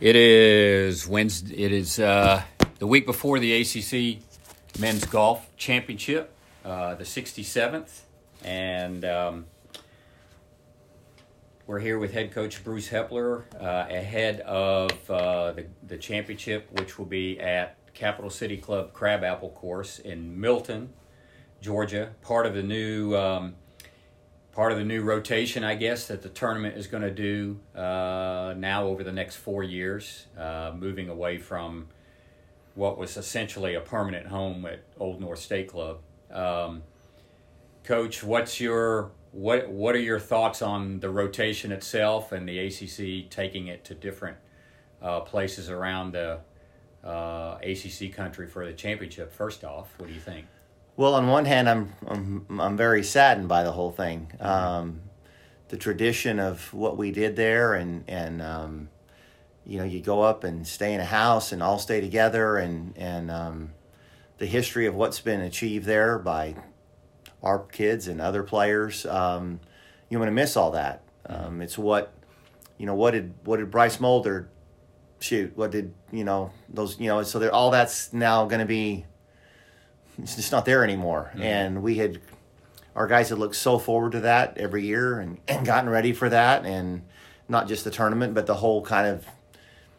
It is Wednesday. It is the week before the ACC Men's Golf Championship, the 67th, and we're here with head coach Bruce Heppler ahead of the championship, which will be at Capital City Club Crabapple Course in Milton, Georgia. Part of the new rotation, I guess, that the tournament is going to do now over the next 4 years, moving away from what was essentially a permanent home at Old North State Club. Coach, what are your thoughts on the rotation itself and the ACC taking it to different places around the ACC country for the championship? First off, what do you think? Well, on one hand, I'm very saddened by the whole thing. The tradition of what we did there, and you know, you go up and stay in a house and all stay together, and the history of what's been achieved there by our kids and other players. You're going to miss all that. It's what, you know, what did Bryce Molder shoot? What did, you know, those, you know, so they're, all that's now going to be, it's just not there anymore. Mm-hmm. And we had, our guys had looked so forward to that every year and gotten ready for that, and not just the tournament, but the whole kind of,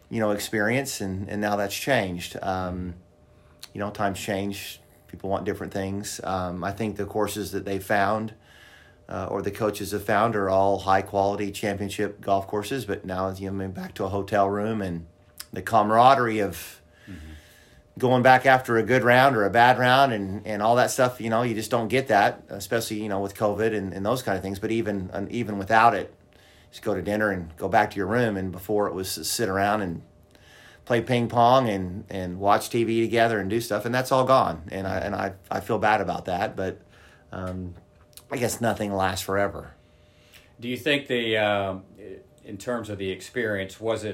you know, experience. And now that's changed. You know, times change. People want different things. I think the courses that they found or the coaches have found are all high-quality championship golf courses, but now, you know, moving back to a hotel room and the camaraderie of going back after a good round or a bad round and all that stuff, you know, you just don't get that, especially, you know, with COVID and those kind of things. But even without it, just go to dinner and go back to your room. And before, it was sit around and play ping pong and watch TV together and do stuff. And that's all gone. And I feel bad about that, but I guess nothing lasts forever. Do you think in terms of the experience, was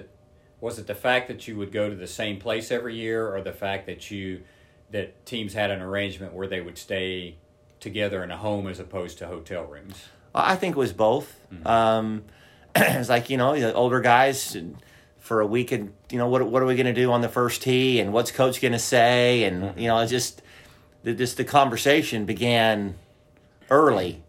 it the fact that you would go to the same place every year, or the fact that that teams had an arrangement where they would stay together in a home as opposed to hotel rooms? I think it was both. Mm-hmm. It's like, you know, the older guys for a week, and, you know, what are we going to do on the first tee, and what's coach going to say, and mm-hmm. you know, it's just the conversation began early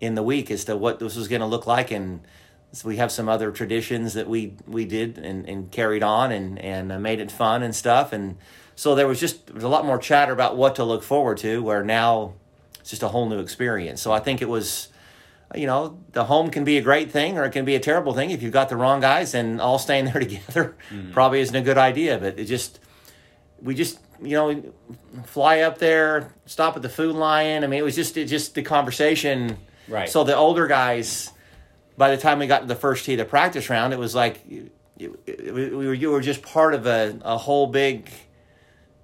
in the week as to what this was going to look like. And so we have some other traditions that we did and carried on and made it fun and stuff. And so there was a lot more chatter about what to look forward to, where now it's just a whole new experience. So I think it was, you know, the home can be a great thing or it can be a terrible thing. If you've got the wrong guys, and all staying there together probably isn't a good idea. But we just, you know, fly up there, stop at the Food Lion. I mean, it was just the conversation. Right. So the older guys, by the time we got to the first tee of the practice round, it was like you were just part of a whole big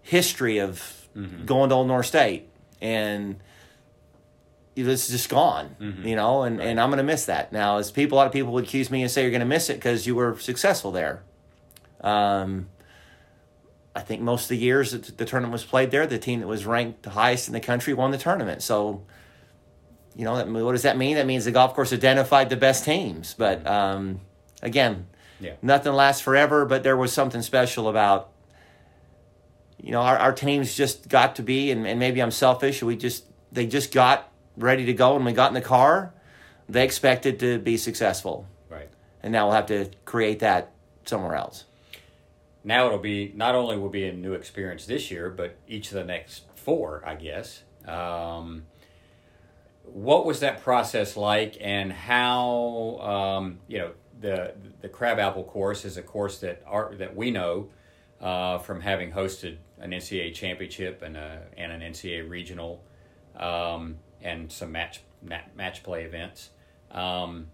history of going to Old North State, and it's just gone, you know, and I'm going to miss that. Now, a lot of people would accuse me and say, you're going to miss it because you were successful there. I think most of the years that the tournament was played there, the team that was ranked the highest in the country won the tournament. So, you know, what does that mean? That means the golf course identified the best teams. But, again, nothing lasts forever, but there was something special about, you know, our teams just got to be, and maybe I'm selfish, they just got ready to go, and we got in the car. They expected to be successful. Right. And now we'll have to create that somewhere else. Now it'll be, not only will be a new experience this year, but each of the next four, I guess. What was that process like, and how, you know, the Crabapple course is a course that we know from having hosted an NCAA championship and an NCAA regional and some match play events. What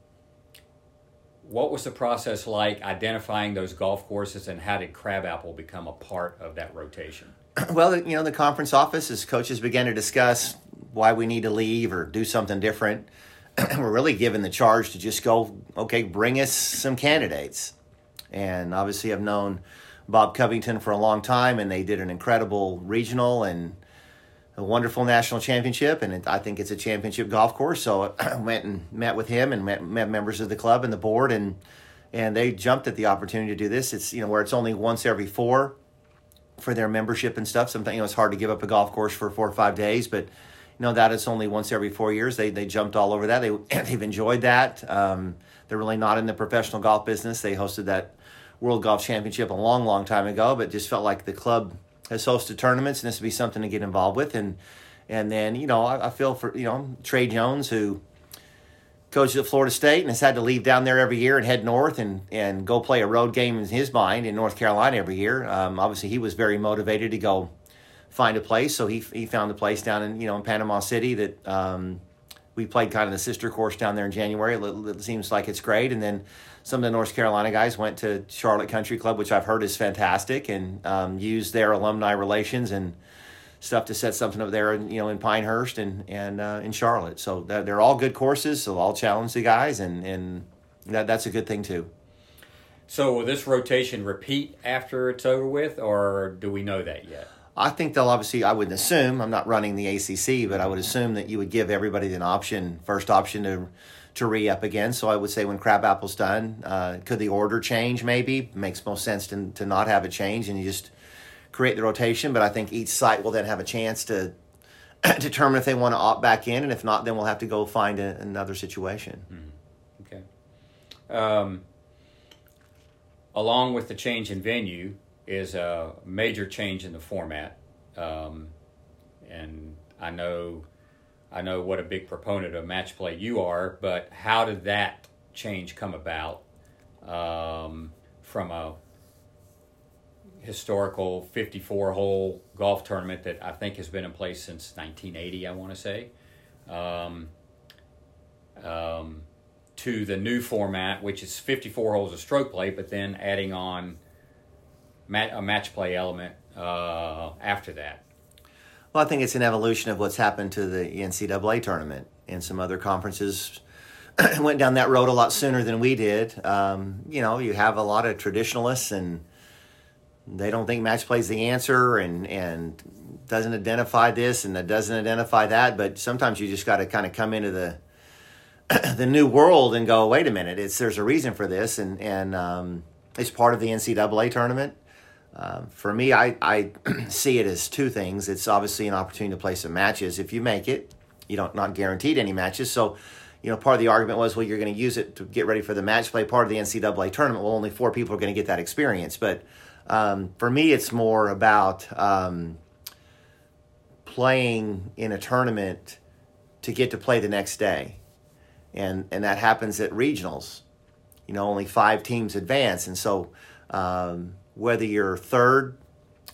was the process like identifying those golf courses, and how did Crabapple become a part of that rotation? Well, you know, the conference office, as coaches began to discuss why we need to leave or do something different, we're really given the charge to just go, okay, bring us some candidates. And obviously I've known Bob Covington for a long time, and they did an incredible regional and a wonderful national championship. And I think it's a championship golf course. So I went and met with him and met members of the club and the board, and and they jumped at the opportunity to do this. It's, you know, where it's only once every four for their membership and stuff. Sometimes, you know, it's hard to give up a golf course for 4 or 5 days, but you know that it's only once every 4 years. They jumped all over that. They've enjoyed that. They're really not in the professional golf business. They hosted that World Golf Championship a long time ago, but just felt like the club has hosted tournaments and this would be something to get involved with. And then, you know, I feel for, you know, Trey Jones, who coached at Florida State and has had to leave down there every year and head north and go play a road game in his mind in North Carolina every year. Obviously, he was very motivated to go find a place, so he found a place down in, you know, in Panama City that we played kind of the sister course down there in January. It seems like it's great. And then some of the North Carolina guys went to Charlotte Country Club, which I've heard is fantastic, and used their alumni relations and stuff to set something up there, you know, in Pinehurst and in Charlotte. So they're all good courses, so I'll challenge the guys, and that's a good thing too. So will this rotation repeat after it's over with, or do we know that yet? I think they'll obviously, I would assume, I'm not running the ACC, but I would assume that you would give everybody an option, first option to re-up again. So I would say when Crabapple's done, could the order change maybe? Makes most sense to not have it change and you just create the rotation, but I think each site will then have a chance to determine if they want to opt back in, and if not, then we'll have to go find another situation. Mm-hmm. Okay. Along with the change in venue is a major change in the format, and I know what a big proponent of match play you are, but how did that change come about from a historical 54-hole golf tournament that I think has been in place since 1980, I want to say, to the new format, which is 54 holes of stroke play, but then adding on a match play element after that? Well, I think it's an evolution of what's happened to the NCAA tournament, and some other conferences went down that road a lot sooner than we did. You know, you have a lot of traditionalists, and they don't think match play is the answer, and doesn't identify this and that doesn't identify that. But sometimes you just got to kind of come into the the new world and go, wait a minute, there's a reason for this, and it's part of the NCAA tournament. For me, I see it as two things. It's obviously an opportunity to play some matches. If you make it, you don't not guaranteed any matches. So, you know, part of the argument was, well, you're going to use it to get ready for the match play part of the NCAA tournament. Well, only four people are going to get that experience, but. For me, it's more about playing in a tournament to get to play the next day. And that happens at regionals. You know, only 5 teams advance. And so whether you're third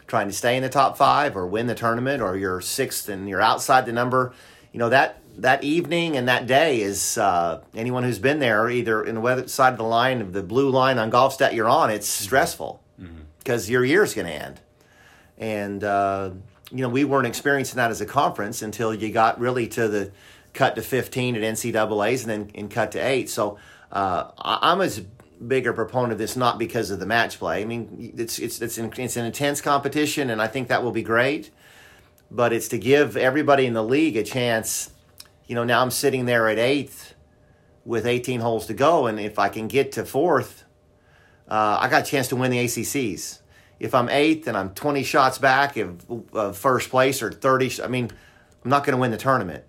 trying to stay in the top 5 or win the tournament, or you're 6th and you're outside the number, you know, that evening and that day is anyone who's been there, either in the whether side of the line of the blue line on Golfstat you're on, it's stressful. Mm-hmm. Because your year's going to end. And, you know, we weren't experiencing that as a conference until you got really to the cut to 15 at NCAAs and then cut to 8. So I'm as big a proponent of this, not because of the match play. I mean, it's an intense competition, and I think that will be great. But it's to give everybody in the league a chance. You know, now I'm sitting there at 8th with 18 holes to go, and if I can get to 4th, I got a chance to win the ACCs. If I'm 8th and I'm 20 shots back of first place or 30, I mean, I'm not going to win the tournament.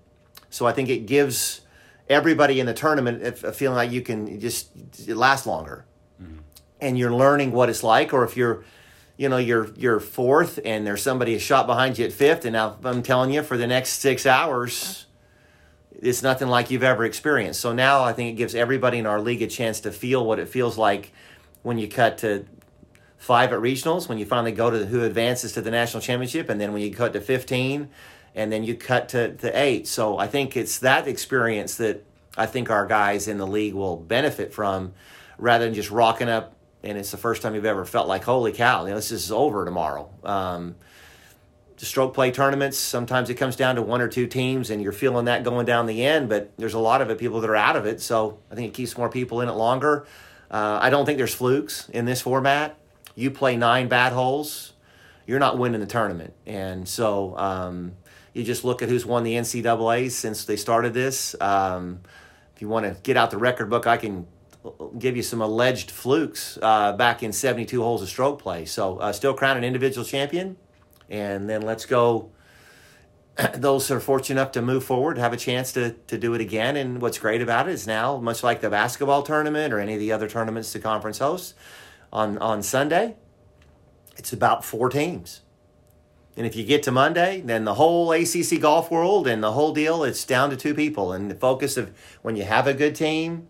So I think it gives everybody in the tournament a feeling like you can just last longer. Mm-hmm. And you're learning what it's like. Or if you're, you know, you're 4th and there's somebody a shot behind you at 5th, and now I'm telling you for the next 6 hours, it's nothing like you've ever experienced. So now I think it gives everybody in our league a chance to feel what it feels like when you cut to 5 at regionals, when you finally go to who advances to the national championship, and then when you cut to 15, and then you cut to 8. So I think it's that experience that I think our guys in the league will benefit from, rather than just rocking up and it's the first time you've ever felt like, holy cow, you know, this is over tomorrow. The stroke play tournaments, sometimes it comes down to 1 or 2 teams, and you're feeling that going down the end, but there's a lot of it, people that are out of it. So I think it keeps more people in it longer. I don't think there's flukes in this format. You play 9 bad holes, you're not winning the tournament. And so you just look at who's won the NCAAs since they started this. If you want to get out the record book, I can give you some alleged flukes back in 72 holes of stroke play. So still crowned an individual champion. And then let's go. Those who are fortunate enough to move forward have a chance to do it again. And what's great about it is now, much like the basketball tournament or any of the other tournaments the conference hosts, on Sunday, it's about four teams. And if you get to Monday, then the whole ACC golf world and the whole deal, it's down to two people. And the focus of when you have a good team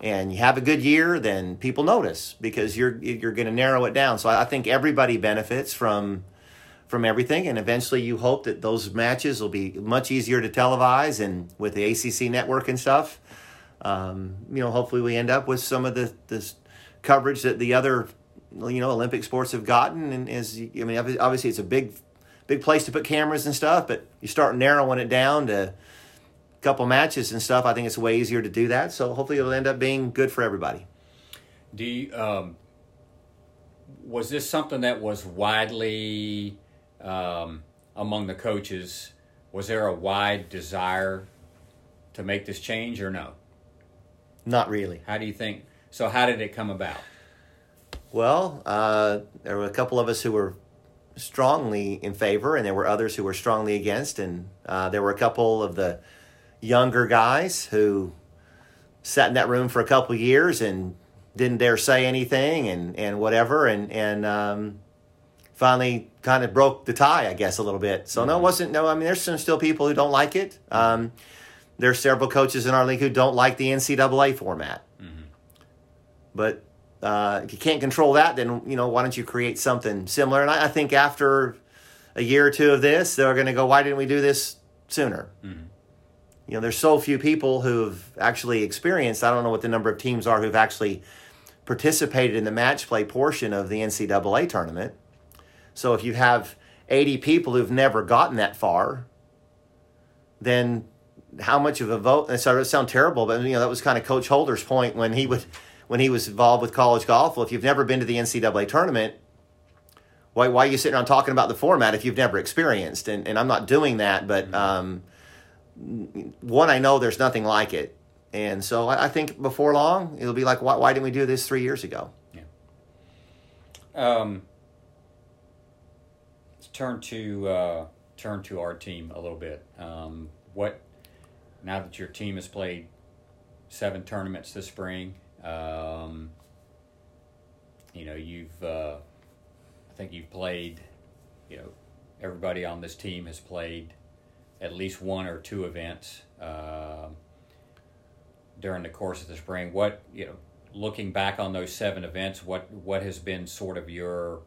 and you have a good year, then people notice because you're going to narrow it down. So I think everybody benefits from everything. And eventually you hope that those matches will be much easier to televise. And with the ACC network and stuff, hopefully we end up with some of the coverage that the other, Olympic sports have gotten. And obviously it's a big place to put cameras and stuff, but you start narrowing it down to a couple matches and stuff. I think it's way easier to do that. So hopefully it'll end up being good for everybody. Do you, was this something that was widely among the coaches? Was there a wide desire to make this change or no? Not really. How do you think? So how did it come about? Well, there were a couple of us who were strongly in favor, and there were others who were strongly against. And there were a couple of the younger guys who sat in that room for a couple of years and didn't dare say anything and whatever. And finally kind of broke the tie, I guess, a little bit. So no, it wasn't. No, I mean, there's some still people who don't like it. There's several coaches in our league who don't like the NCAA format. Mm-hmm. But if you can't control that, then, why don't you create something similar? And I think after a year or two of this, they're going to go, why didn't we do this sooner? Mm-hmm. There's so few people who've actually experienced, I don't know what the number of teams are who've actually participated in the match play portion of the NCAA tournament. So if you have 80 people who've never gotten that far, then how much of a vote? And so it sounds terrible, but that was kind of Coach Holder's point when he was involved with college golf. Well, if you've never been to the NCAA tournament, why are you sitting around talking about the format if you've never experienced? And I'm not doing that, but one, I know there's nothing like it. And so I think before long, it'll be like, why didn't we do this 3 years ago? Yeah. Let's turn to our team a little bit. Now that your team has played 7 tournaments this spring, I think you've played, everybody on this team has played at least one or two events during the course of the spring. What, looking back on those 7 events, what has been sort of your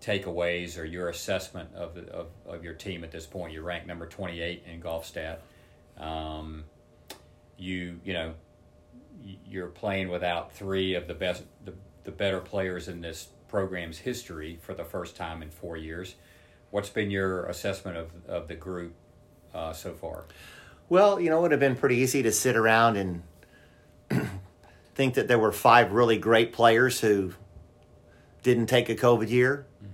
takeaways or your assessment of your team at this point? You're ranked number 28 in Golfstat. You're playing without 3 of the best, the better players in this program's history for the first time in 4 years. What's been your assessment of the group so far? Well, it would have been pretty easy to sit around and think that there were 5 really great players who didn't take a COVID year. Mm-hmm.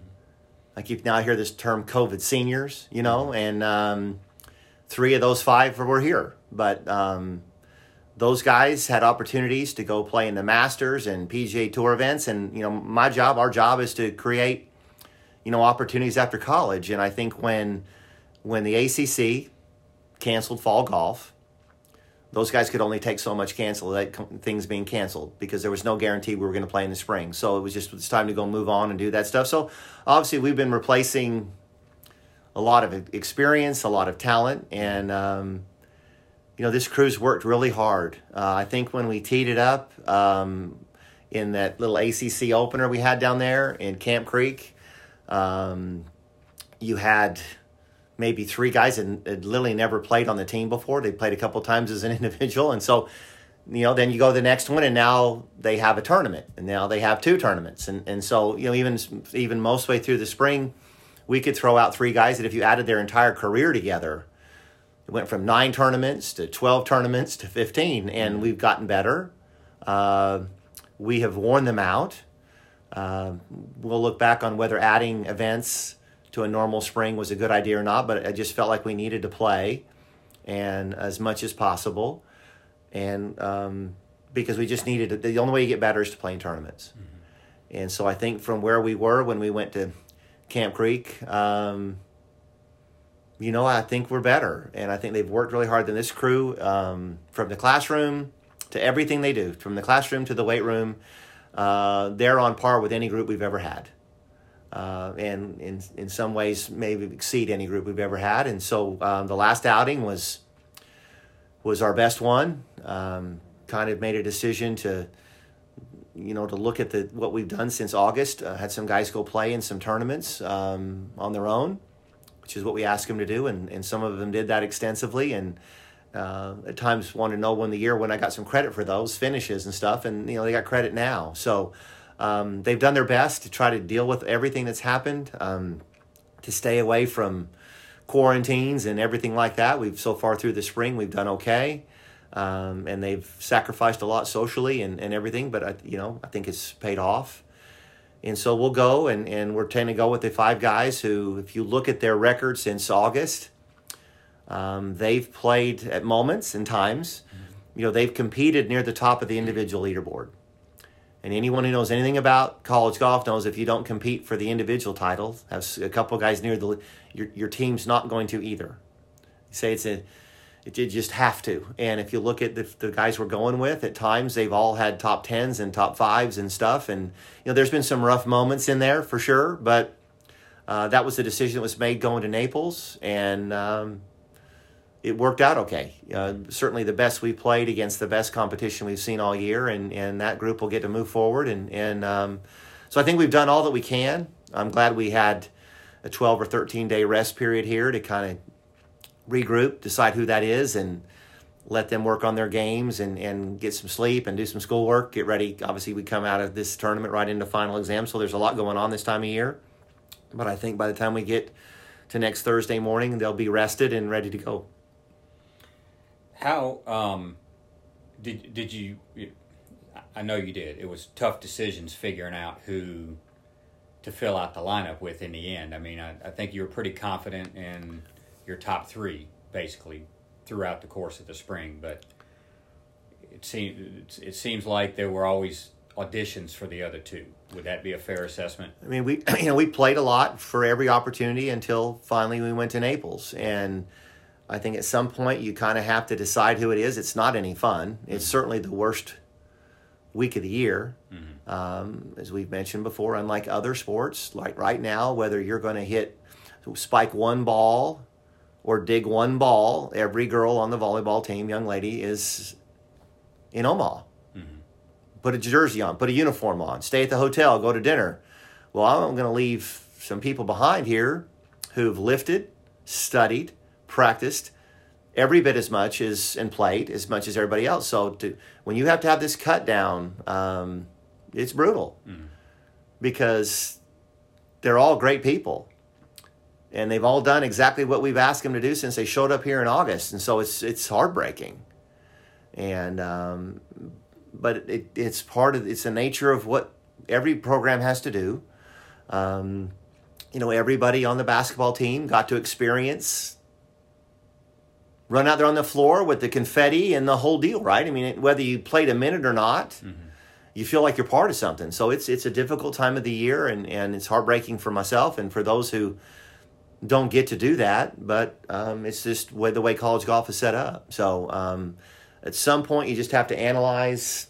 Like you now hear this term COVID seniors, mm-hmm. and 3 of those 5 were here. But those guys had opportunities to go play in the Masters and PGA Tour events. And, our job is to create opportunities after college. And I think when the ACC canceled fall golf, those guys could only take so much things being canceled because there was no guarantee we were going to play in the spring. So it was just it's time to go move on and do that stuff. So obviously we've been replacing a lot of experience, a lot of talent. And, this crew's worked really hard. I think when we teed it up in that little ACC opener we had down there in Camp Creek, you had maybe 3 guys that had literally never played on the team before. They played a couple times as an individual. And so, then you go to the next one and now they have a tournament and now they have 2 tournaments. And so, even most way through the spring, we could throw out 3 guys that if you added their entire career together, it went from 9 tournaments to 12 tournaments to 15. And we've gotten better. We have worn them out. We'll look back on whether adding events to a normal spring was a good idea or not, but I just felt like we needed to play and as much as possible. And because we just needed it. The only way you get better is to play in tournaments. Mm-hmm. And so I think from where we were when we went to Camp Creek, I think we're better. And I think they've worked really hard. Than this crew, from the classroom to everything they do, from the classroom to the weight room, they're on par with any group we've ever had. And in some ways maybe exceed any group we've ever had. And so the last outing was our best one. Kind of made a decision to look at what we've done since August. Had some guys go play in some tournaments on their own, which is what we asked them to do, and some of them did that extensively, and at times wanted to know when the year when I got some credit for those finishes and stuff, and they got credit now. So they've done their best to try to deal with everything that's happened, to stay away from quarantines and everything like that. We've so far through the spring, we've done okay. And they've sacrificed a lot socially and everything, but I think it's paid off. And so we'll go and we're tending to go with the five guys who, if you look at their record since August, they've played at moments and times, they've competed near the top of the individual leaderboard. And anyone who knows anything about college golf knows if you don't compete for the individual title, have a couple of guys near your team's not going to either. You say you just have to. And if you look at the guys we're going with, at times they've all had top 10s and top 5s and stuff. And, there's been some rough moments in there for sure. But that was the decision that was made going to Naples. And it worked out okay. Certainly the best we played against the best competition we've seen all year. And that group will get to move forward. And so I think we've done all that we can. I'm glad we had a 12 or 13-day rest period here to kind of regroup, decide who that is, and let them work on their games and get some sleep and do some schoolwork, get ready. Obviously, we come out of this tournament right into final exam, so there's a lot going on this time of year. But I think by the time we get to next Thursday morning, they'll be rested and ready to go. How did you – I know you did. It was tough decisions figuring out who to fill out the lineup with in the end. I mean, I think you were pretty confident in – your top three, basically, throughout the course of the spring, but it seems like there were always auditions for the other two. Would that be a fair assessment? I mean, we played a lot for every opportunity until finally we went to Naples, and I think at some point you kind of have to decide who it is. It's not any fun. It's certainly the worst week of the year, as we've mentioned before. Unlike other sports, like right now, whether you're going to hit spike one ball or dig one ball, every girl on the volleyball team, young lady, is in Omaha. Mm-hmm. Put a jersey on, put a uniform on, stay at the hotel, go to dinner. Well, I'm going to leave some people behind here who've lifted, studied, practiced every bit as much as and played as much as everybody else. So when you have to have this cut down, it's brutal because they're all great people. And they've all done exactly what we've asked them to do since they showed up here in August. And so it's heartbreaking. And but it's part of, it's the nature of what every program has to do. Everybody on the basketball team got to experience run out there on the floor with the confetti and the whole deal, right? I mean, whether you played a minute or not, you feel like you're part of something. So it's a difficult time of the year, and it's heartbreaking for myself and for those who don't get to do that, but it's just the way college golf is set up. So at some point, you just have to analyze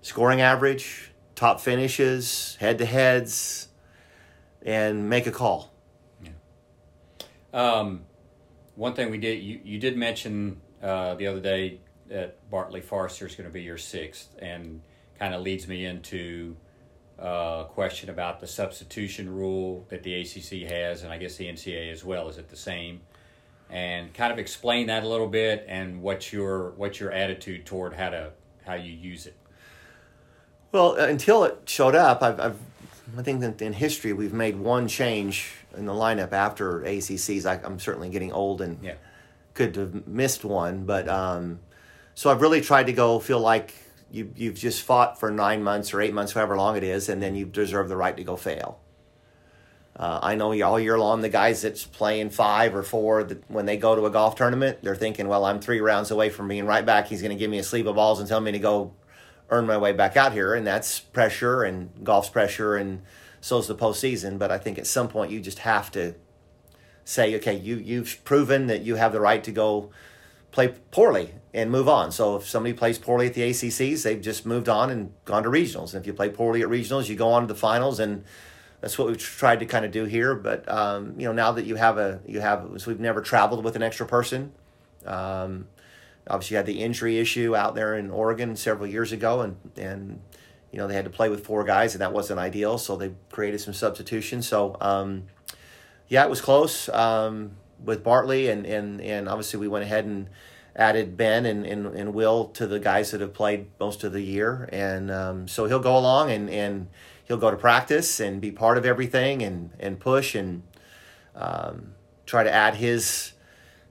scoring average, top finishes, head-to-heads, and make a call. Yeah. One thing we did, you did mention the other day that Bartley Forrester is going to be your sixth, and kind of leads me into a question about the substitution rule that the ACC has, and I guess the NCAA as well. Is it the same? And kind of explain that a little bit, and what's your attitude toward how you use it. Well, until it showed up, I think that in history we've made one change in the lineup after ACCs. I'm certainly getting old and could have missed one, but so I've really tried to feel like you've just fought for 9 months or 8 months, however long it is, and then you deserve the right to go fail. I know all year long the guys that's playing 5 or 4, when they go to a golf tournament, they're thinking, well, I'm 3 rounds away from being right back. He's going to give me a sleeve of balls and tell me to go earn my way back out here. And that's pressure, and golf's pressure, and so's the postseason. But I think at some point you just have to say, okay, you've proven that you have the right to go play poorly and move on. So if somebody plays poorly at the ACCs, they've just moved on and gone to regionals. And if you play poorly at regionals, you go on to the finals, and that's what we've tried to kind of do here. But now that so we've never traveled with an extra person. Obviously, you had the injury issue out there in Oregon several years ago, and they had to play with 4 guys, and that wasn't ideal. So they created some substitutions. So it was close. With Bartley, and obviously we went ahead and added Ben and Will to the guys that have played most of the year. And so he'll go along and he'll go to practice and be part of everything and push and try to add his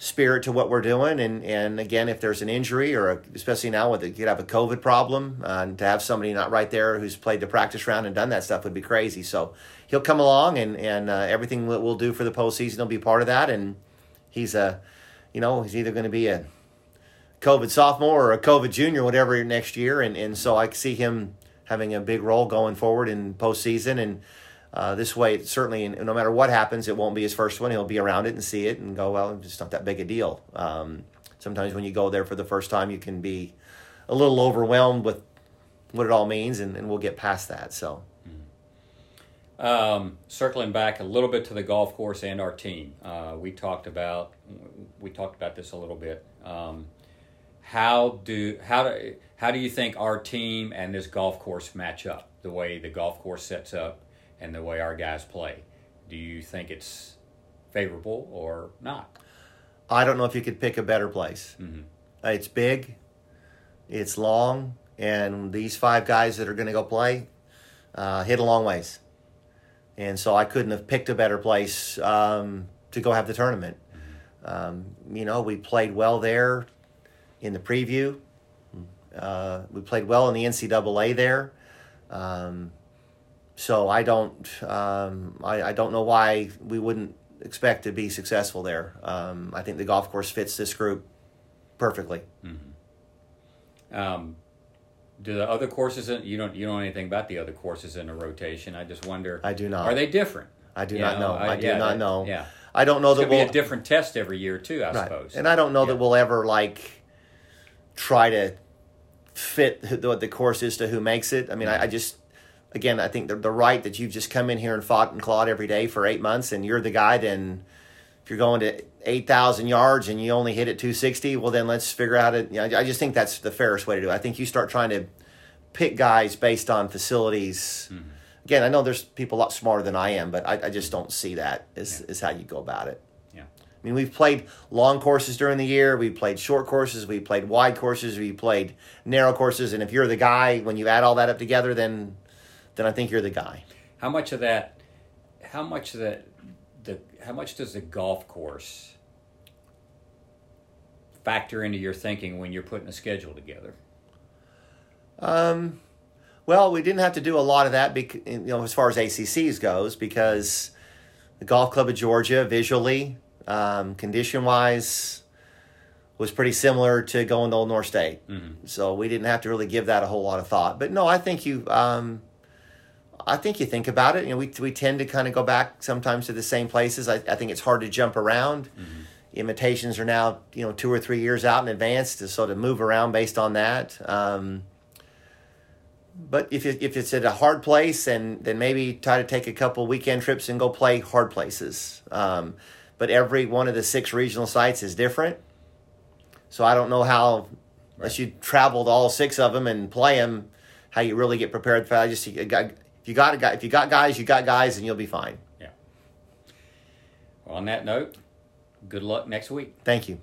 spirit to what we're doing. And again, if there's an injury, or especially now with you could have a COVID problem, and to have somebody not right there who's played the practice round and done that stuff would be crazy. So he'll come along and everything that we'll do for the postseason will be part of that. And he's either going to be a COVID sophomore or a COVID junior, whatever, next year. And so I see him having a big role going forward in postseason. And this way, it certainly, no matter what happens, it won't be his first one. He'll be around it and see it and go, well, it's not that big a deal. Sometimes when you go there for the first time, you can be a little overwhelmed with what it all means, and we'll get past that. So, circling back a little bit to the golf course and our team, we talked about this a little bit. How do you think our team and this golf course match up? The way the golf course sets up and the way our guys play, do you think it's favorable or not? I don't know if you could pick a better place. Mm-hmm. It's big, it's long, and these 5 guys that are going to go play hit a long ways. And so I couldn't have picked a better place to go have the tournament. Mm-hmm. We played well there in the preview. We played well in the NCAA there. So I don't know why we wouldn't expect to be successful there. I think the golf course fits this group perfectly. Mm-hmm. Do the other courses? You don't know anything about the other courses in the rotation. I just wonder. I do not. Are they different? I do not know. I do not know. Yeah. I don't know that we'll be a different test every year too. I suppose. And I don't know that we'll ever try to fit what the course is to who makes it. I mean, mm-hmm. Again, I think the right that you've just come in here and fought and clawed every day for 8 months, and you're the guy, then if you're going to 8,000 yards and you only hit it 260, well, then let's figure out it. I just think that's the fairest way to do it. I think you start trying to pick guys based on facilities. Mm-hmm. Again, I know there's people a lot smarter than I am, but I just don't see that as how you go about it. Yeah. I mean, we've played long courses during the year. We played short courses. We played wide courses. We played narrow courses. And if you're the guy, when you add all that up together, then I think you're the guy. How much does the golf course factor into your thinking when you're putting a schedule together? Well, we didn't have to do a lot of that, as far as ACCs goes, because the Golf Club of Georgia, visually, condition-wise, was pretty similar to going to Old North State. Mm-hmm. So we didn't have to really give that a whole lot of thought. But no, I think you think about it. We tend to kind of go back sometimes to the same places. I think it's hard to jump around. Mm-hmm. Invitations are now 2 or 3 years out in advance to sort of move around based on that. But if it's at a hard place, then maybe try to take a couple weekend trips and go play hard places. But every one of the 6 regional sites is different. So I don't know how, unless you traveled all 6 of them and play them, how you really get prepared for that. If you got guys, and you'll be fine. Yeah. Well, on that note, good luck next week. Thank you.